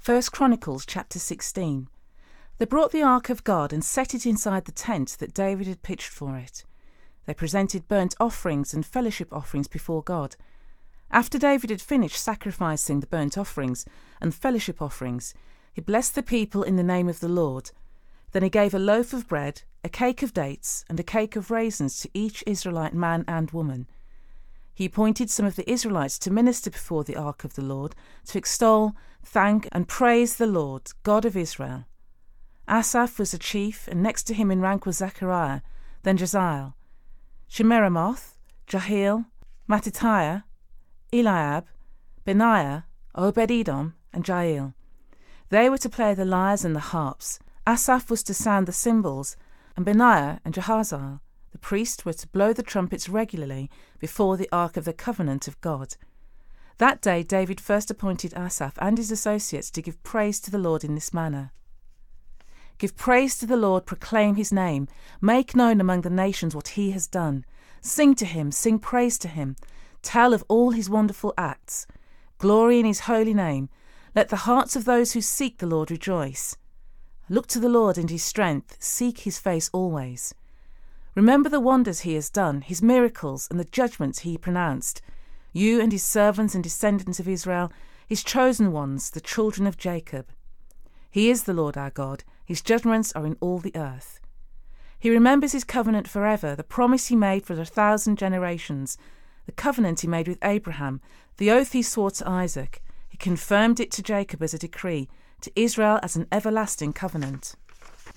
1 Chronicles chapter 16. They brought the ark of God and set it inside the tent that David had pitched for it. They presented burnt offerings and fellowship offerings before God. After David had finished sacrificing the burnt offerings and fellowship offerings, he blessed the people in the name of the Lord. Then he gave a loaf of bread, a cake of dates, and a cake of raisins to each Israelite man and woman. He appointed some of the Israelites to minister before the ark of the Lord, to extol, thank, and praise the Lord, God of Israel. Asaph was a chief, and next to him in rank was Zechariah, then Jeziel, Shimeramoth, Jahiel, Mattitiah, Eliab, Beniah, Obed-Edom, and Jeiel. They were to play the lyres and the harps. Asaph was to sound the cymbals, and Beniah and Jehaziel, the priests, were to blow the trumpets regularly before the Ark of the Covenant of God. That day David first appointed Asaph and his associates to give praise to the Lord in this manner. Give praise to the Lord, proclaim his name. Make known among the nations what he has done. Sing to him, sing praise to him. Tell of all his wonderful acts. Glory in his holy name. Let the hearts of those who seek the Lord rejoice. Look to the Lord and his strength. Seek his face always. Remember the wonders he has done, his miracles, and the judgments he pronounced. You and his servants and descendants of Israel, his chosen ones, the children of Jacob. He is the Lord our God. His judgments are in all the earth. He remembers his covenant forever, the promise he made for 1,000 generations, the covenant he made with Abraham, the oath he swore to Isaac. He confirmed it to Jacob as a decree, to Israel as an everlasting covenant.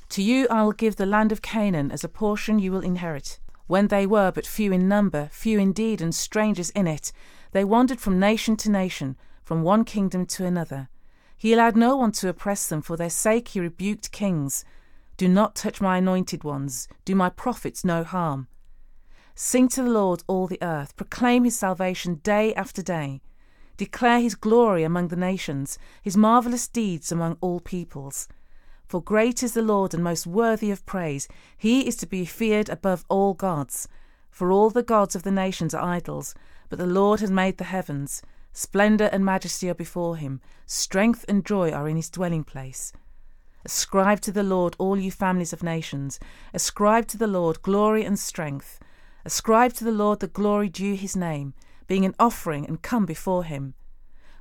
To you I will give the land of Canaan as a portion you will inherit. When they were but few in number, few indeed, and strangers in it, they wandered from nation to nation, from one kingdom to another. He allowed no one to oppress them. For their sake he rebuked kings. Do not touch my anointed ones. Do my prophets no harm. Sing to the Lord, all the earth. Proclaim his salvation day after day. Declare his glory among the nations, his marvellous deeds among all peoples. For great is the Lord and most worthy of praise. He is to be feared above all gods. For all the gods of the nations are idols, but the Lord has made the heavens. Splendour and majesty are before him. Strength and joy are in his dwelling place. Ascribe to the Lord, all you families of nations. Ascribe to the Lord glory and strength. Ascribe to the Lord the glory due his name, being an offering, and come before him.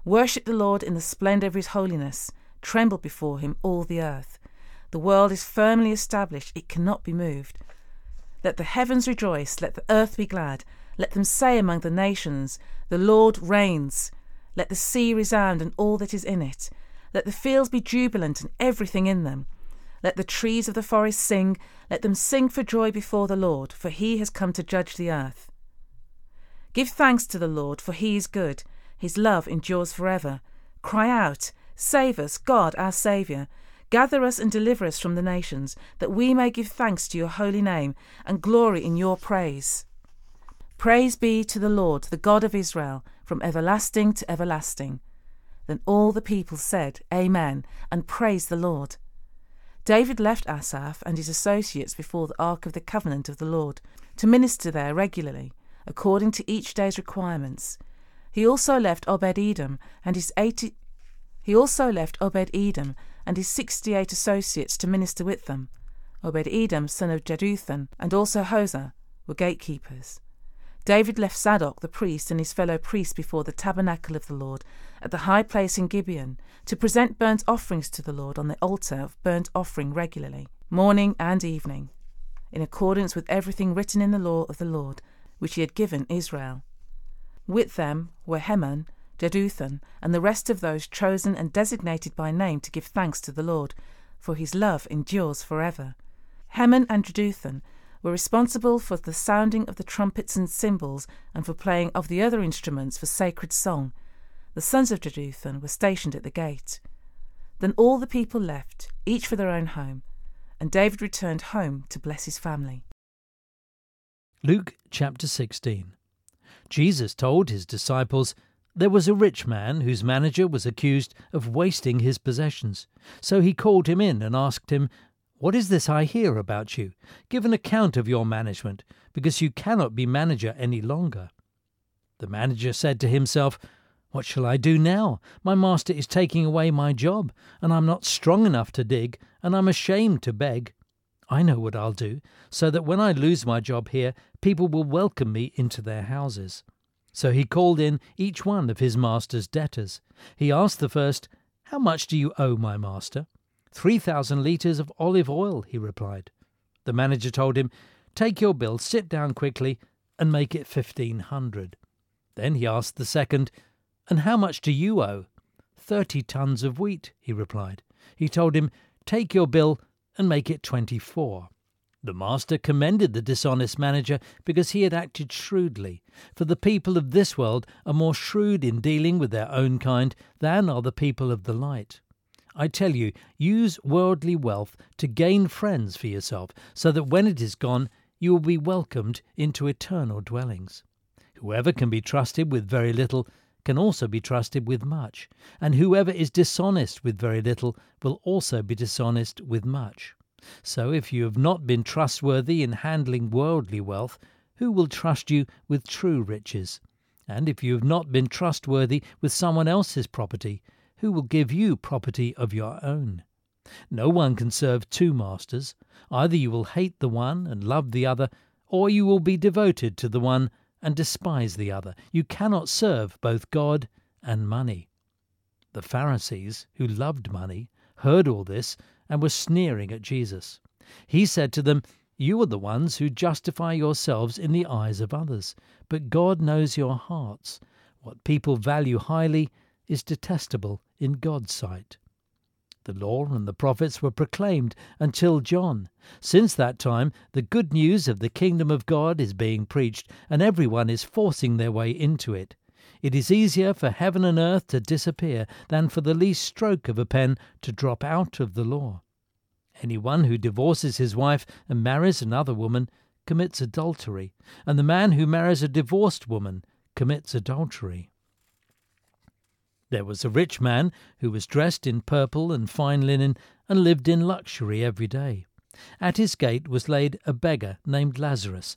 Worship the Lord in the splendour of his holiness. Tremble before him, all the earth. The world is firmly established. It cannot be moved. Let the heavens rejoice. Let the earth be glad. Let them say among the nations, the Lord reigns. Let the sea resound and all that is in it. Let the fields be jubilant and everything in them. Let the trees of the forest sing. Let them sing for joy before the Lord, for he has come to judge the earth. Give thanks to the Lord, for he is good. His love endures forever. Cry out, save us, God our Saviour. Gather us and deliver us from the nations, that we may give thanks to your holy name and glory in your praise. Praise be to the Lord, the God of Israel, from everlasting to everlasting. Then all the people said, Amen, and praise the Lord. David left Asaph and his associates before the Ark of the Covenant of the Lord, to minister there regularly, according to each day's requirements. He also left Obed-Edom and his 68 associates to minister with them. Obed-Edom, son of Jeduthun, and also Hosea, were gatekeepers. David left Zadok the priest and his fellow priests before the tabernacle of the Lord at the high place in Gibeon to present burnt offerings to the Lord on the altar of burnt offering regularly, morning and evening, in accordance with everything written in the law of the Lord, which he had given Israel. With them were Heman, Jeduthun, and the rest of those chosen and designated by name to give thanks to the Lord, for his love endures forever. Heman and Jeduthun were responsible for the sounding of the trumpets and cymbals and for playing of the other instruments for sacred song. The sons of Jeduthun were stationed at the gate. Then all the people left, each for their own home, and David returned home to bless his family. Luke chapter 16. Jesus told his disciples, "There was a rich man whose manager was accused of wasting his possessions. So he called him in and asked him, 'What is this I hear about you? Give an account of your management, because you cannot be manager any longer.' The manager said to himself, 'What shall I do now? My master is taking away my job, and I'm not strong enough to dig, and I'm ashamed to beg. I know what I'll do, so that when I lose my job here, people will welcome me into their houses.' So he called in each one of his master's debtors. He asked the first, 'How much do you owe my master?' 3,000 litres of olive oil,' he replied. The manager told him, 'Take your bill, sit down quickly, and make it 1,500. Then he asked the second, 'And how much do you owe?' 30 tons of wheat,' he replied. He told him, 'Take your bill, and make it 24. The master commended the dishonest manager because he had acted shrewdly, for the people of this world are more shrewd in dealing with their own kind than are the people of the light. I tell you, use worldly wealth to gain friends for yourself, so that when it is gone, you will be welcomed into eternal dwellings. Whoever can be trusted with very little can also be trusted with much, and whoever is dishonest with very little will also be dishonest with much. So if you have not been trustworthy in handling worldly wealth, who will trust you with true riches? And if you have not been trustworthy with someone else's property, who will give you property of your own? No one can serve two masters. Either you will hate the one and love the other, or you will be devoted to the one and despise the other. You cannot serve both God and money." The Pharisees, who loved money, heard all this and were sneering at Jesus. He said to them, "You are the ones who justify yourselves in the eyes of others, but God knows your hearts. What people value highly is detestable in God's sight. The law and the prophets were proclaimed until John. Since that time, the good news of the kingdom of God is being preached, and everyone is forcing their way into it. It is easier for heaven and earth to disappear than for the least stroke of a pen to drop out of the law. Anyone who divorces his wife and marries another woman commits adultery, and the man who marries a divorced woman commits adultery. There was a rich man who was dressed in purple and fine linen and lived in luxury every day. At his gate was laid a beggar named Lazarus,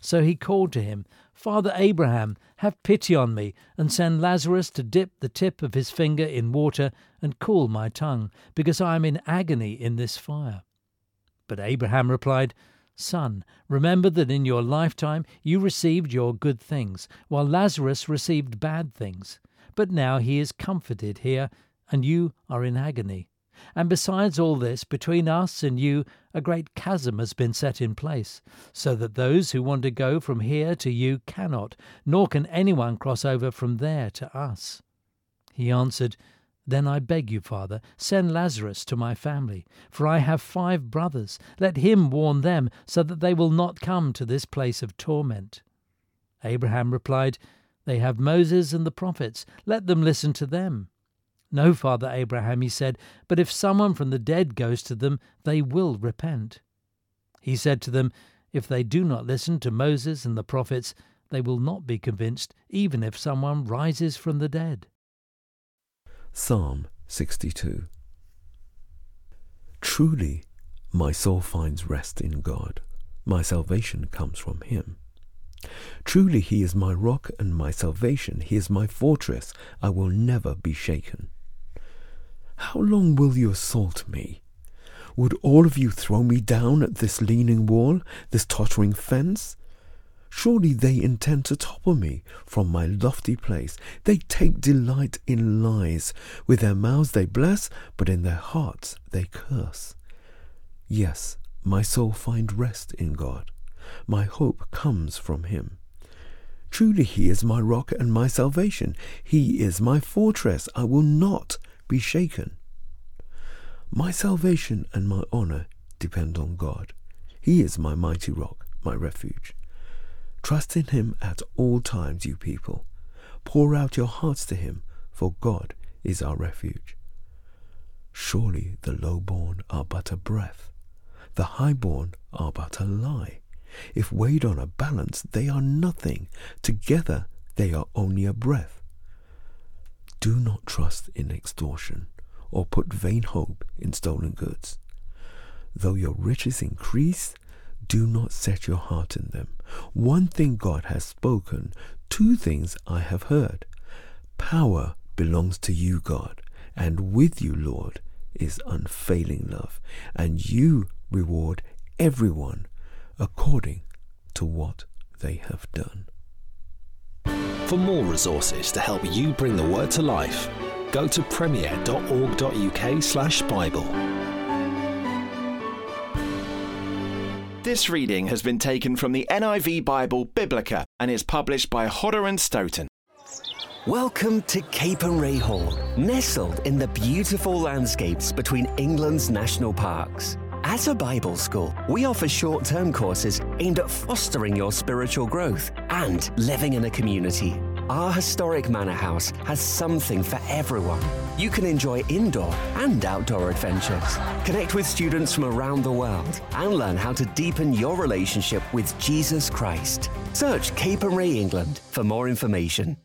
So he called to him, 'Father Abraham, have pity on me, and send Lazarus to dip the tip of his finger in water and cool my tongue, because I am in agony in this fire.' But Abraham replied, 'Son, remember that in your lifetime you received your good things, while Lazarus received bad things. But now he is comforted here, and you are in agony. And besides all this, between us and you a great chasm has been set in place, so that those who want to go from here to you cannot, nor can anyone cross over from there to us.' He answered, 'Then I beg you, Father, send Lazarus to my family, for I have 5 brothers. Let him warn them, so that they will not come to this place of torment.' Abraham replied, 'They have Moses and the prophets. Let them listen to them.' 'No, Father Abraham,' he said, 'but if someone from the dead goes to them, they will repent.' He said to them, 'If they do not listen to Moses and the prophets, they will not be convinced, even if someone rises from the dead.'" Psalm 62. Truly, my soul finds rest in God. My salvation comes from him. Truly he is my rock and my salvation. He is my fortress. I will never be shaken. How long will you assault me? Would all of you throw me down at this leaning wall, this tottering fence? Surely they intend to topple me from my lofty place. They take delight in lies. With their mouths they bless, but in their hearts they curse. Yes, my soul find rest in God. My hope comes from him. Truly he is my rock and my salvation. He is my fortress. I will not be shaken. My salvation and my honor depend on God. He is my mighty rock, my refuge. Trust in him at all times, you people. Pour out your hearts to him, for God is our refuge. Surely the lowborn are but a breath. The highborn are but a lie. If weighed on a balance, they are nothing. Together they are only a breath. Do not trust in extortion, or put vain hope in stolen goods. Though your riches increase, do not set your heart in them. One thing God has spoken, two things I have heard. Power belongs to you, God, and with you, Lord, is unfailing love, and you reward everyone according to what they have done. For more resources to help you bring the word to life, go to premier.org.uk/Bible. This reading has been taken from the NIV Bible Biblica and is published by Hodder and Stoughton. Welcome to Cape and Ray Hall, nestled in the beautiful landscapes between England's national parks. As a Bible school, we offer short-term courses aimed at fostering your spiritual growth and living in a community. Our historic manor house has something for everyone. You can enjoy indoor and outdoor adventures, connect with students from around the world, and learn how to deepen your relationship with Jesus Christ. Search Cape and Ray England for more information.